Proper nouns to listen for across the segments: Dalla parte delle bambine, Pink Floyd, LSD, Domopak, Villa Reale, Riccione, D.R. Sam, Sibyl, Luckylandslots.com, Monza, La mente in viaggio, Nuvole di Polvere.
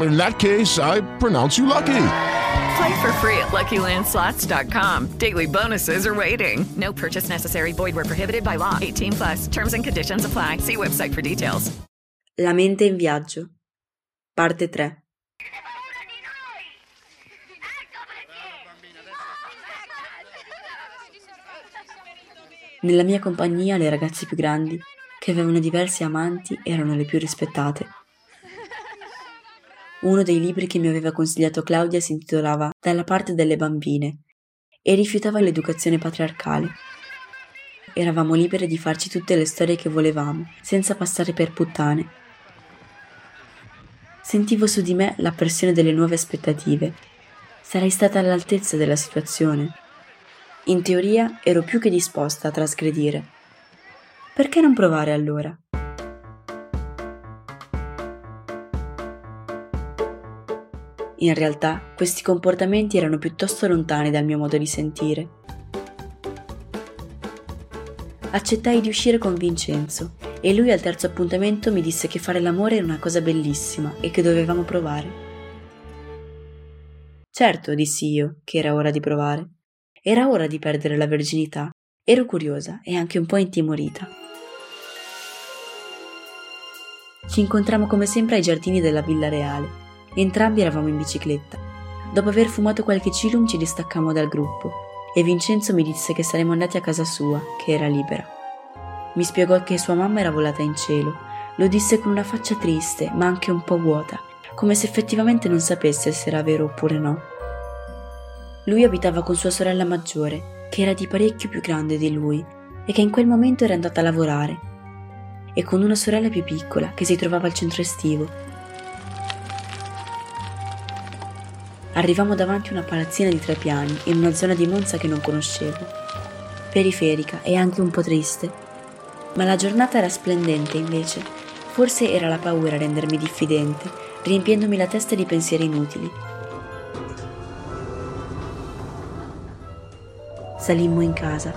In that case, I pronounce you lucky. Play for free at LuckyLandSlots.com. Daily bonuses are waiting. No purchase necessary. Void where prohibited by law. 18+. Terms and conditions apply. See website for details. La mente in viaggio. Parte 3. Nella mia compagnia le ragazze più grandi, che avevano diversi amanti, erano le più rispettate. Uno dei libri che mi aveva consigliato Claudia si intitolava Dalla parte delle bambine e rifiutava l'educazione patriarcale. Eravamo libere di farci tutte le storie che volevamo, senza passare per puttane. Sentivo su di me la pressione delle nuove aspettative. Sarei stata all'altezza della situazione. In teoria ero più che disposta a trasgredire. Perché non provare allora? In realtà, questi comportamenti erano piuttosto lontani dal mio modo di sentire. Accettai di uscire con Vincenzo e lui al terzo appuntamento mi disse che fare l'amore era una cosa bellissima e che dovevamo provare. Certo, dissi io, che era ora di provare. Era ora di perdere la verginità. Ero curiosa e anche un po' intimorita. Ci incontrammo come sempre ai giardini della Villa Reale. Entrambi eravamo in bicicletta. Dopo aver fumato qualche cilum ci distaccammo dal gruppo e Vincenzo mi disse che saremmo andati a casa sua, che era libera. Mi spiegò che sua mamma era volata in cielo. Lo disse con una faccia triste, ma anche un po' vuota, come se effettivamente non sapesse se era vero oppure no. Lui abitava con sua sorella maggiore, che era di parecchio più grande di lui e che in quel momento era andata a lavorare, e con una sorella più piccola che si trovava al centro estivo. Arrivammo davanti a una palazzina di 3 piani, in una zona di Monza che non conoscevo, periferica e anche un po' triste. Ma la giornata era splendente invece, forse era la paura a rendermi diffidente, riempiendomi la testa di pensieri inutili. Salimmo in casa.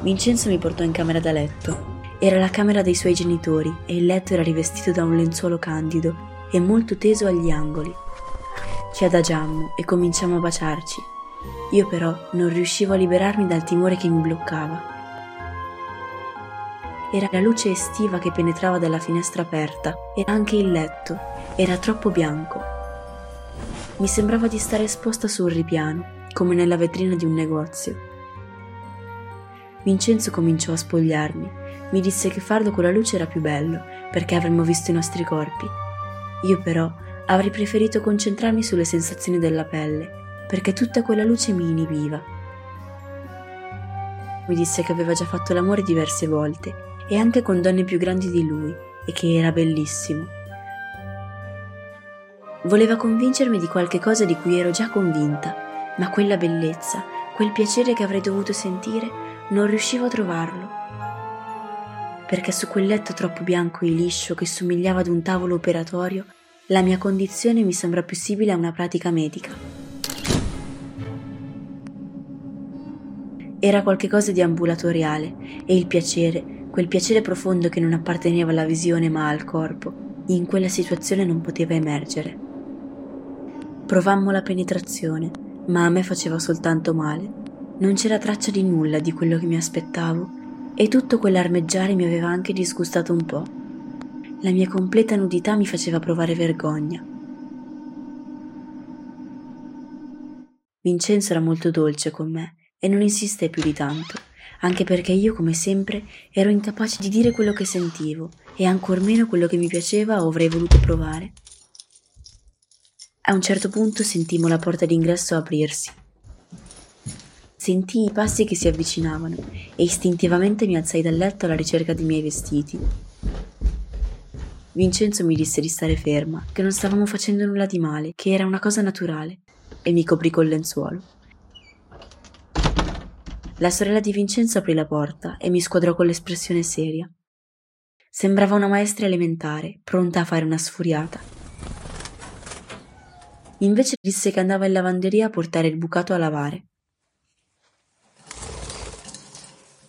Vincenzo mi portò in camera da letto. Era la camera dei suoi genitori e il letto era rivestito da un lenzuolo candido e molto teso agli angoli. Ci adagiammo e cominciamo a baciarci. Io però non riuscivo a liberarmi dal timore che mi bloccava. Era la luce estiva che penetrava dalla finestra aperta e anche il letto era troppo bianco. Mi sembrava di stare esposta sul ripiano, come nella vetrina di un negozio. Vincenzo cominciò a spogliarmi. Mi disse che farlo con la luce era più bello, perché avremmo visto i nostri corpi. Io però avrei preferito concentrarmi sulle sensazioni della pelle, perché tutta quella luce mi inibiva. Mi disse che aveva già fatto l'amore diverse volte, e anche con donne più grandi di lui, e che era bellissimo. Voleva convincermi di qualche cosa di cui ero già convinta, ma quella bellezza, quel piacere che avrei dovuto sentire, non riuscivo a trovarlo. Perché su quel letto troppo bianco e liscio che somigliava ad un tavolo operatorio, la mia condizione mi sembra più simile a una pratica medica. Era qualcosa di ambulatoriale e il piacere, quel piacere profondo che non apparteneva alla visione ma al corpo, in quella situazione non poteva emergere. Provammo la penetrazione, ma a me faceva soltanto male. Non c'era traccia di nulla di quello che mi aspettavo e tutto quell'armeggiare mi aveva anche disgustato un po'. La mia completa nudità mi faceva provare vergogna. Vincenzo era molto dolce con me e non insisté più di tanto, anche perché io, come sempre, ero incapace di dire quello che sentivo e ancor meno quello che mi piaceva o avrei voluto provare. A un certo punto sentimmo la porta d'ingresso aprirsi. Sentii i passi che si avvicinavano e istintivamente mi alzai dal letto alla ricerca dei miei vestiti. Vincenzo mi disse di stare ferma, che non stavamo facendo nulla di male, che era una cosa naturale, e mi coprì col lenzuolo. La sorella di Vincenzo aprì la porta e mi squadrò con l'espressione seria. Sembrava una maestra elementare, pronta a fare una sfuriata. Invece disse che andava in lavanderia a portare il bucato a lavare.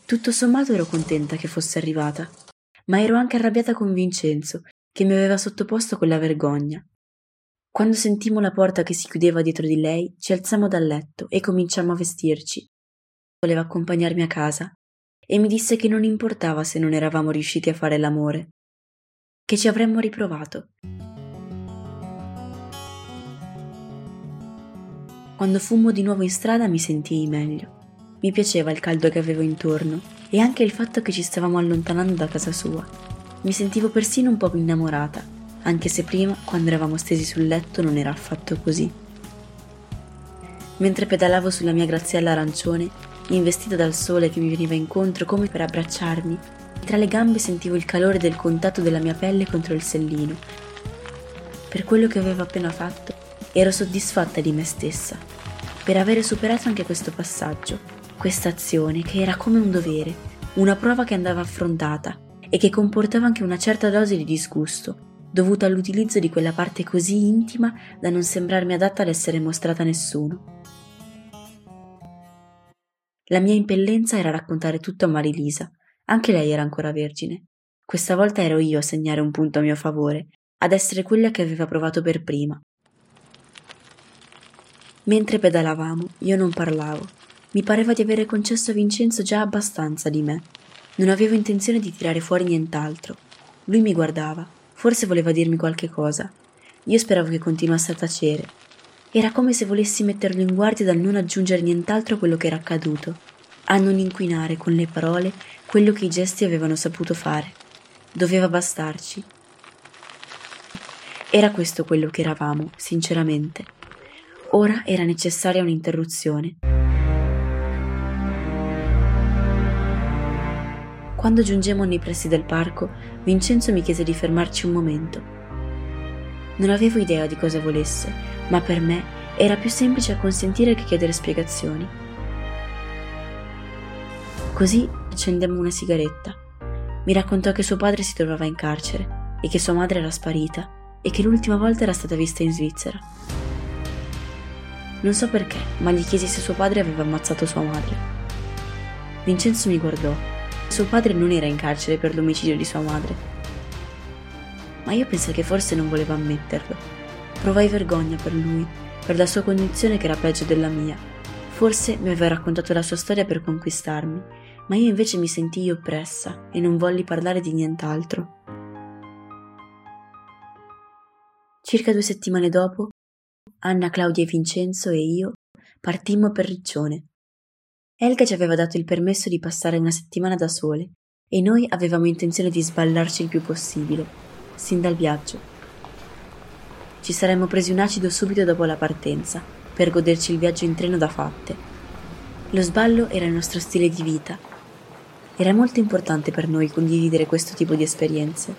Tutto sommato ero contenta che fosse arrivata, ma ero anche arrabbiata con Vincenzo, che mi aveva sottoposto quella vergogna. Quando sentimmo la porta che si chiudeva dietro di lei, ci alzammo dal letto e cominciammo a vestirci. Voleva accompagnarmi a casa e mi disse che non importava se non eravamo riusciti a fare l'amore, che ci avremmo riprovato. Quando fummo di nuovo in strada mi sentii meglio. Mi piaceva il caldo che avevo intorno e anche il fatto che ci stavamo allontanando da casa sua. Mi sentivo persino un po' innamorata, anche se prima, quando eravamo stesi sul letto, non era affatto così. Mentre pedalavo sulla mia graziella arancione, investita dal sole che mi veniva incontro come per abbracciarmi, tra le gambe sentivo il calore del contatto della mia pelle contro il sellino. Per quello che avevo appena fatto, ero soddisfatta di me stessa, per avere superato anche questo passaggio. Questa azione che era come un dovere, una prova che andava affrontata e che comportava anche una certa dose di disgusto, dovuta all'utilizzo di quella parte così intima da non sembrarmi adatta ad essere mostrata a nessuno. La mia impellenza era raccontare tutto a Marilisa, anche lei era ancora vergine. Questa volta ero io a segnare un punto a mio favore, ad essere quella che aveva provato per prima. Mentre pedalavamo, io non parlavo. Mi pareva di avere concesso a Vincenzo già abbastanza di me. Non avevo intenzione di tirare fuori nient'altro. Lui mi guardava, forse voleva dirmi qualche cosa. Io speravo che continuasse a tacere. Era come se volessi metterlo in guardia dal non aggiungere nient'altro a quello che era accaduto, a non inquinare con le parole quello che i gesti avevano saputo fare. Doveva bastarci. Era questo quello che eravamo, sinceramente. Ora era necessaria un'interruzione. Quando giungemmo nei pressi del parco, Vincenzo mi chiese di fermarci un momento. Non avevo idea di cosa volesse, ma per me era più semplice acconsentire che chiedere spiegazioni. Così accendemmo una sigaretta. Mi raccontò che suo padre si trovava in carcere e che sua madre era sparita e che l'ultima volta era stata vista in Svizzera. Non so perché, ma gli chiesi se suo padre aveva ammazzato sua madre. Vincenzo mi guardò. Suo padre non era in carcere per l'omicidio di sua madre, ma io pensai che forse non voleva ammetterlo. Provai vergogna per lui, per la sua condizione che era peggio della mia. Forse mi aveva raccontato la sua storia per conquistarmi, ma io invece mi sentii oppressa e non volli parlare di nient'altro. Circa 2 settimane dopo, Anna, Claudia e Vincenzo e io partimmo per Riccione. Elga ci aveva dato il permesso di passare una settimana da sole e noi avevamo intenzione di sballarci il più possibile, sin dal viaggio. Ci saremmo presi un acido subito dopo la partenza, per goderci il viaggio in treno da fatte. Lo sballo era il nostro stile di vita. Era molto importante per noi condividere questo tipo di esperienze.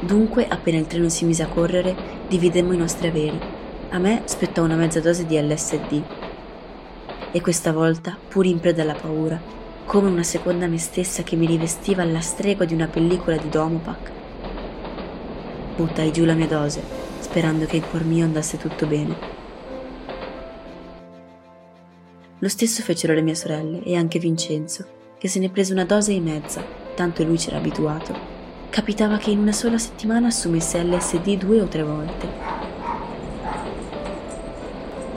Dunque, appena il treno si mise a correre, dividemmo i nostri averi. A me spettò una mezza dose di LSD e questa volta, pur in preda alla paura, come una seconda me stessa che mi rivestiva alla stregua di una pellicola di Domopak, buttai giù la mia dose, sperando che il cuor mio andasse tutto bene. Lo stesso fecero le mie sorelle e anche Vincenzo, che se ne prese una dose e mezza, tanto lui c'era abituato. Capitava che in una sola settimana assumesse LSD 2 o 3 volte.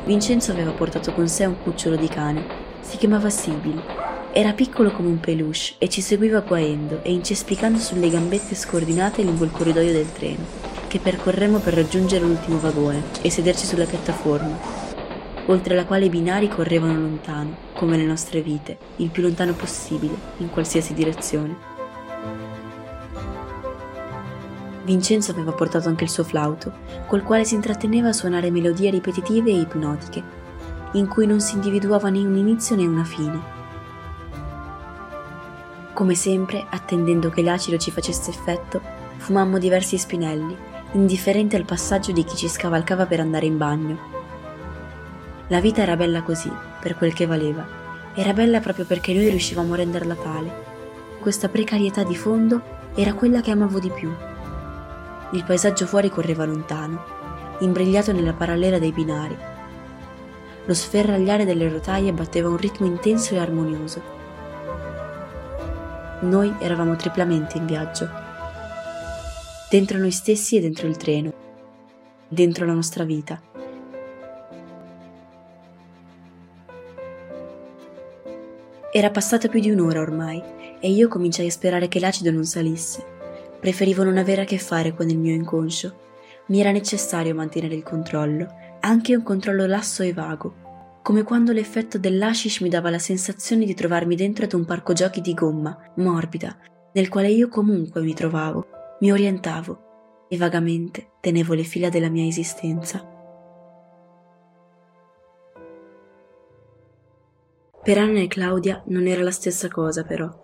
Vincenzo aveva portato con sé un cucciolo di cane, si chiamava Sibyl. Era piccolo come un peluche e ci seguiva guaendo e incespicando sulle gambette scordinate lungo il corridoio del treno, che percorremmo per raggiungere l'ultimo vagone e sederci sulla piattaforma. oltre la quale i binari correvano lontano, come le nostre vite, il più lontano possibile, in qualsiasi direzione. Vincenzo aveva portato anche il suo flauto, col quale si intratteneva a suonare melodie ripetitive e ipnotiche, in cui non si individuava né un inizio né una fine. Come sempre, attendendo che l'acido ci facesse effetto, fumammo diversi spinelli, indifferente al passaggio di chi ci scavalcava per andare in bagno. La vita era bella così, per quel che valeva. Era bella proprio perché noi riuscivamo a renderla tale. Questa precarietà di fondo era quella che amavo di più. Il paesaggio fuori correva lontano, imbrigliato nella parallela dei binari. Lo sferragliare delle rotaie batteva un ritmo intenso e armonioso. Noi eravamo triplamente in viaggio. Dentro noi stessi e dentro il treno. Dentro la nostra vita. Era passata più di un'ora ormai e io cominciai a sperare che l'acido non salisse. Preferivo non avere a che fare con il mio inconscio. Mi era necessario mantenere il controllo, anche un controllo lasso e vago, come quando l'effetto dell'hashish mi dava la sensazione di trovarmi dentro ad un parco giochi di gomma, morbida, nel quale io comunque mi trovavo, mi orientavo e vagamente tenevo le fila della mia esistenza. Per Anna e Claudia non era la stessa cosa però.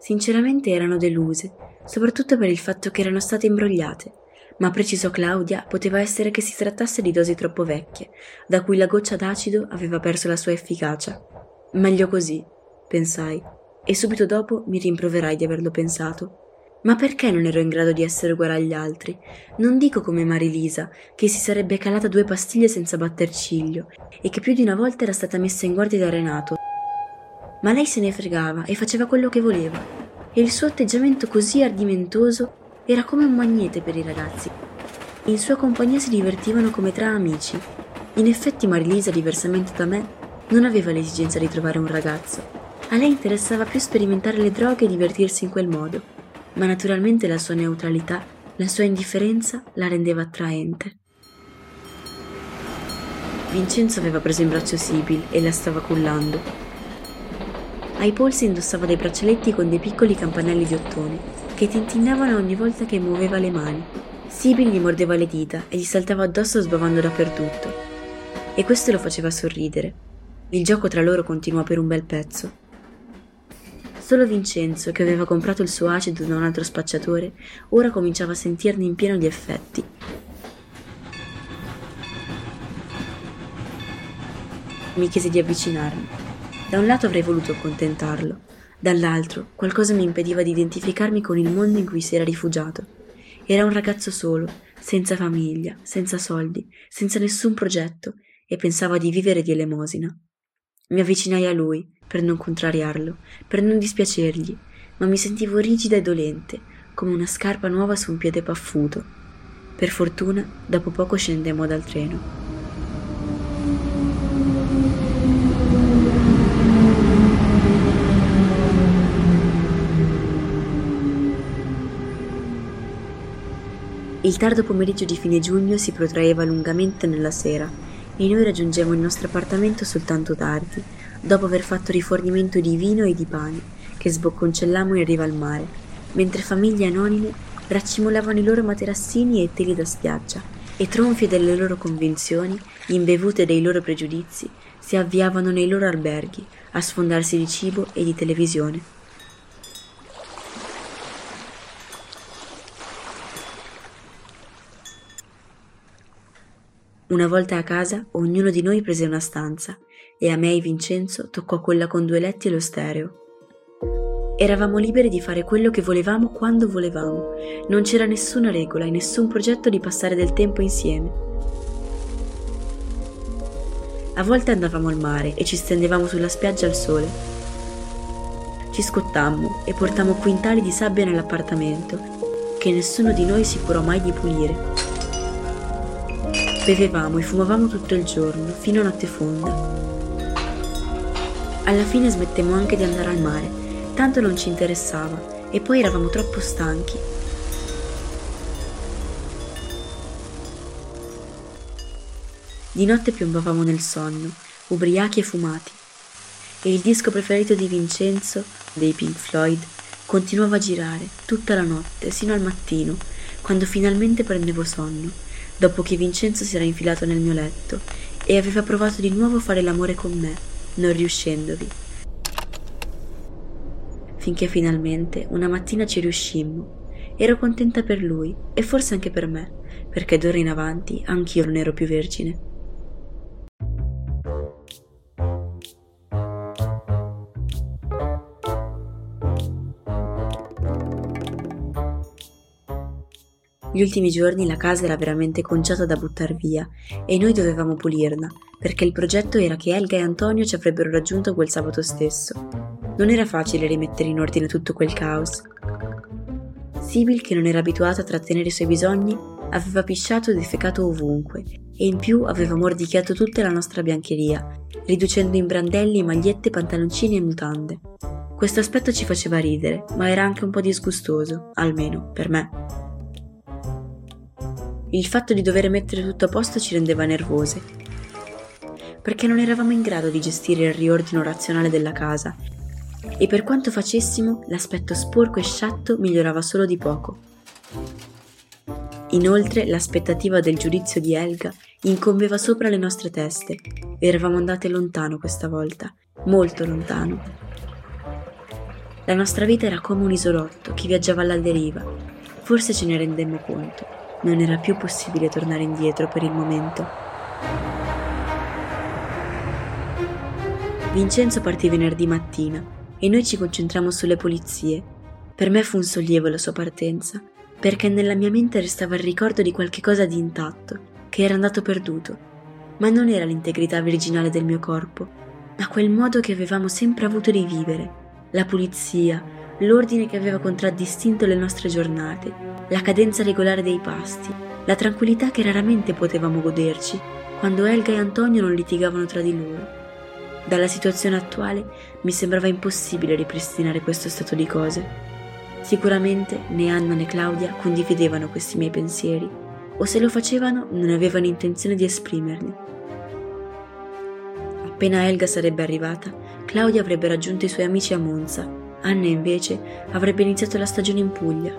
Sinceramente erano deluse, soprattutto per il fatto che erano state imbrogliate, ma precisò Claudia poteva essere che si trattasse di dosi troppo vecchie, da cui la goccia d'acido aveva perso la sua efficacia. Meglio così, pensai, e subito dopo mi rimproverai di averlo pensato. Ma perché non ero in grado di essere uguale agli altri? Non dico come Marilisa, che si sarebbe calata 2 pastiglie senza batter ciglio, e che più di una volta era stata messa in guardia da Renato. Ma lei se ne fregava e faceva quello che voleva. E il suo atteggiamento così ardimentoso era come un magnete per i ragazzi. In sua compagnia si divertivano come tra amici. In effetti Marilisa, diversamente da me, non aveva l'esigenza di trovare un ragazzo. A lei interessava più sperimentare le droghe e divertirsi in quel modo, ma naturalmente la sua neutralità, la sua indifferenza la rendeva attraente. Vincenzo aveva preso in braccio Sibyl e la stava cullando. Ai polsi indossava dei braccialetti con dei piccoli campanelli di ottone, che tintinnavano ogni volta che muoveva le mani. Sibyl gli mordeva le dita e gli saltava addosso sbavando dappertutto. E questo lo faceva sorridere. Il gioco tra loro continuò per un bel pezzo. Solo Vincenzo, che aveva comprato il suo acido da un altro spacciatore, ora cominciava a sentirne in pieno gli effetti. Mi chiese di avvicinarmi. Da un lato avrei voluto accontentarlo, dall'altro qualcosa mi impediva di identificarmi con il mondo in cui si era rifugiato. Era un ragazzo solo, senza famiglia, senza soldi, senza nessun progetto e pensava di vivere di elemosina. Mi avvicinai a lui per non contrariarlo, per non dispiacergli, ma mi sentivo rigida e dolente, come una scarpa nuova su un piede paffuto. Per fortuna, dopo poco scendemmo dal treno. Il tardo pomeriggio di fine giugno si protraeva lungamente nella sera e noi raggiungemmo il nostro appartamento soltanto tardi, dopo aver fatto rifornimento di vino e di pane, che sbocconcellammo in riva al mare, mentre famiglie anonime raccimolavano i loro materassini e teli da spiaggia e tronfie delle loro convinzioni, imbevute dei loro pregiudizi, si avviavano nei loro alberghi a sfondarsi di cibo e di televisione. Una volta a casa, ognuno di noi prese una stanza e a me e Vincenzo toccò quella con 2 letti e lo stereo. Eravamo liberi di fare quello che volevamo quando volevamo. Non c'era nessuna regola e nessun progetto di passare del tempo insieme. A volte andavamo al mare e ci stendevamo sulla spiaggia al sole. Ci scottammo e portammo quintali di sabbia nell'appartamento, che nessuno di noi si curò mai di pulire. Bevevamo e fumavamo tutto il giorno, fino a notte fonda. Alla fine smettemmo anche di andare al mare, tanto non ci interessava, e poi eravamo troppo stanchi. Di notte piombavamo nel sonno, ubriachi e fumati, e il disco preferito di Vincenzo, dei Pink Floyd, continuava a girare tutta la notte, sino al mattino, quando finalmente prendevo sonno, dopo che Vincenzo si era infilato nel mio letto e aveva provato di nuovo a fare l'amore con me, non riuscendovi. Finché finalmente una mattina ci riuscimmo. Ero contenta per lui e forse anche per me, perché d'ora in avanti anch'io non ero più vergine. Gli ultimi giorni la casa era veramente conciata da buttar via e noi dovevamo pulirla, perché il progetto era che Elga e Antonio ci avrebbero raggiunto quel sabato stesso. Non era facile rimettere in ordine tutto quel caos. Sibyl, che non era abituata a trattenere i suoi bisogni, aveva pisciato e defecato ovunque e in più aveva mordicchiato tutta la nostra biancheria, riducendo in brandelli magliette, pantaloncini e mutande. Questo aspetto ci faceva ridere, ma era anche un po' disgustoso, almeno per me. Il fatto di dover mettere tutto a posto ci rendeva nervose, perché non eravamo in grado di gestire il riordino razionale della casa. E per quanto facessimo, l'aspetto sporco e sciatto migliorava solo di poco. Inoltre, l'aspettativa del giudizio di Elga incombeva sopra le nostre teste. Eravamo andate lontano questa volta, molto lontano. La nostra vita era come un isolotto che viaggiava alla deriva. Forse ce ne rendemmo conto. Non era più possibile tornare indietro per il momento. Vincenzo partì venerdì mattina e noi ci concentrammo sulle pulizie. Per me fu un sollievo la sua partenza, perché nella mia mente restava il ricordo di qualche cosa di intatto, che era andato perduto, ma non era l'integrità virginale del mio corpo, ma quel modo che avevamo sempre avuto di vivere, la pulizia, l'ordine che aveva contraddistinto le nostre giornate, la cadenza regolare dei pasti, la tranquillità che raramente potevamo goderci, quando Elga e Antonio non litigavano tra di loro. Dalla situazione attuale mi sembrava impossibile ripristinare questo stato di cose. Sicuramente né Anna né Claudia condividevano questi miei pensieri, o se lo facevano non avevano intenzione di esprimerli. Appena Elga sarebbe arrivata, Claudia avrebbe raggiunto i suoi amici a Monza, Anna invece avrebbe iniziato la stagione in Puglia.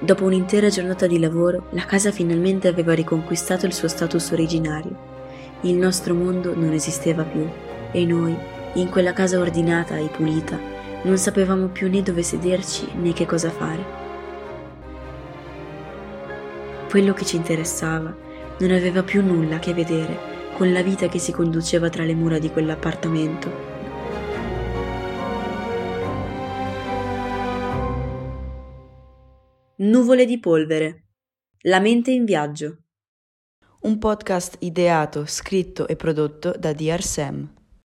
Dopo un'intera giornata di lavoro, la casa finalmente aveva riconquistato il suo status originario. Il nostro mondo non esisteva più e noi, in quella casa ordinata e pulita, non sapevamo più né dove sederci né che cosa fare. Quello che ci interessava non aveva più nulla a che vedere con la vita che si conduceva tra le mura di quell'appartamento. Nuvole di polvere. La mente in viaggio. Un podcast ideato, scritto e prodotto da D.R. Sam.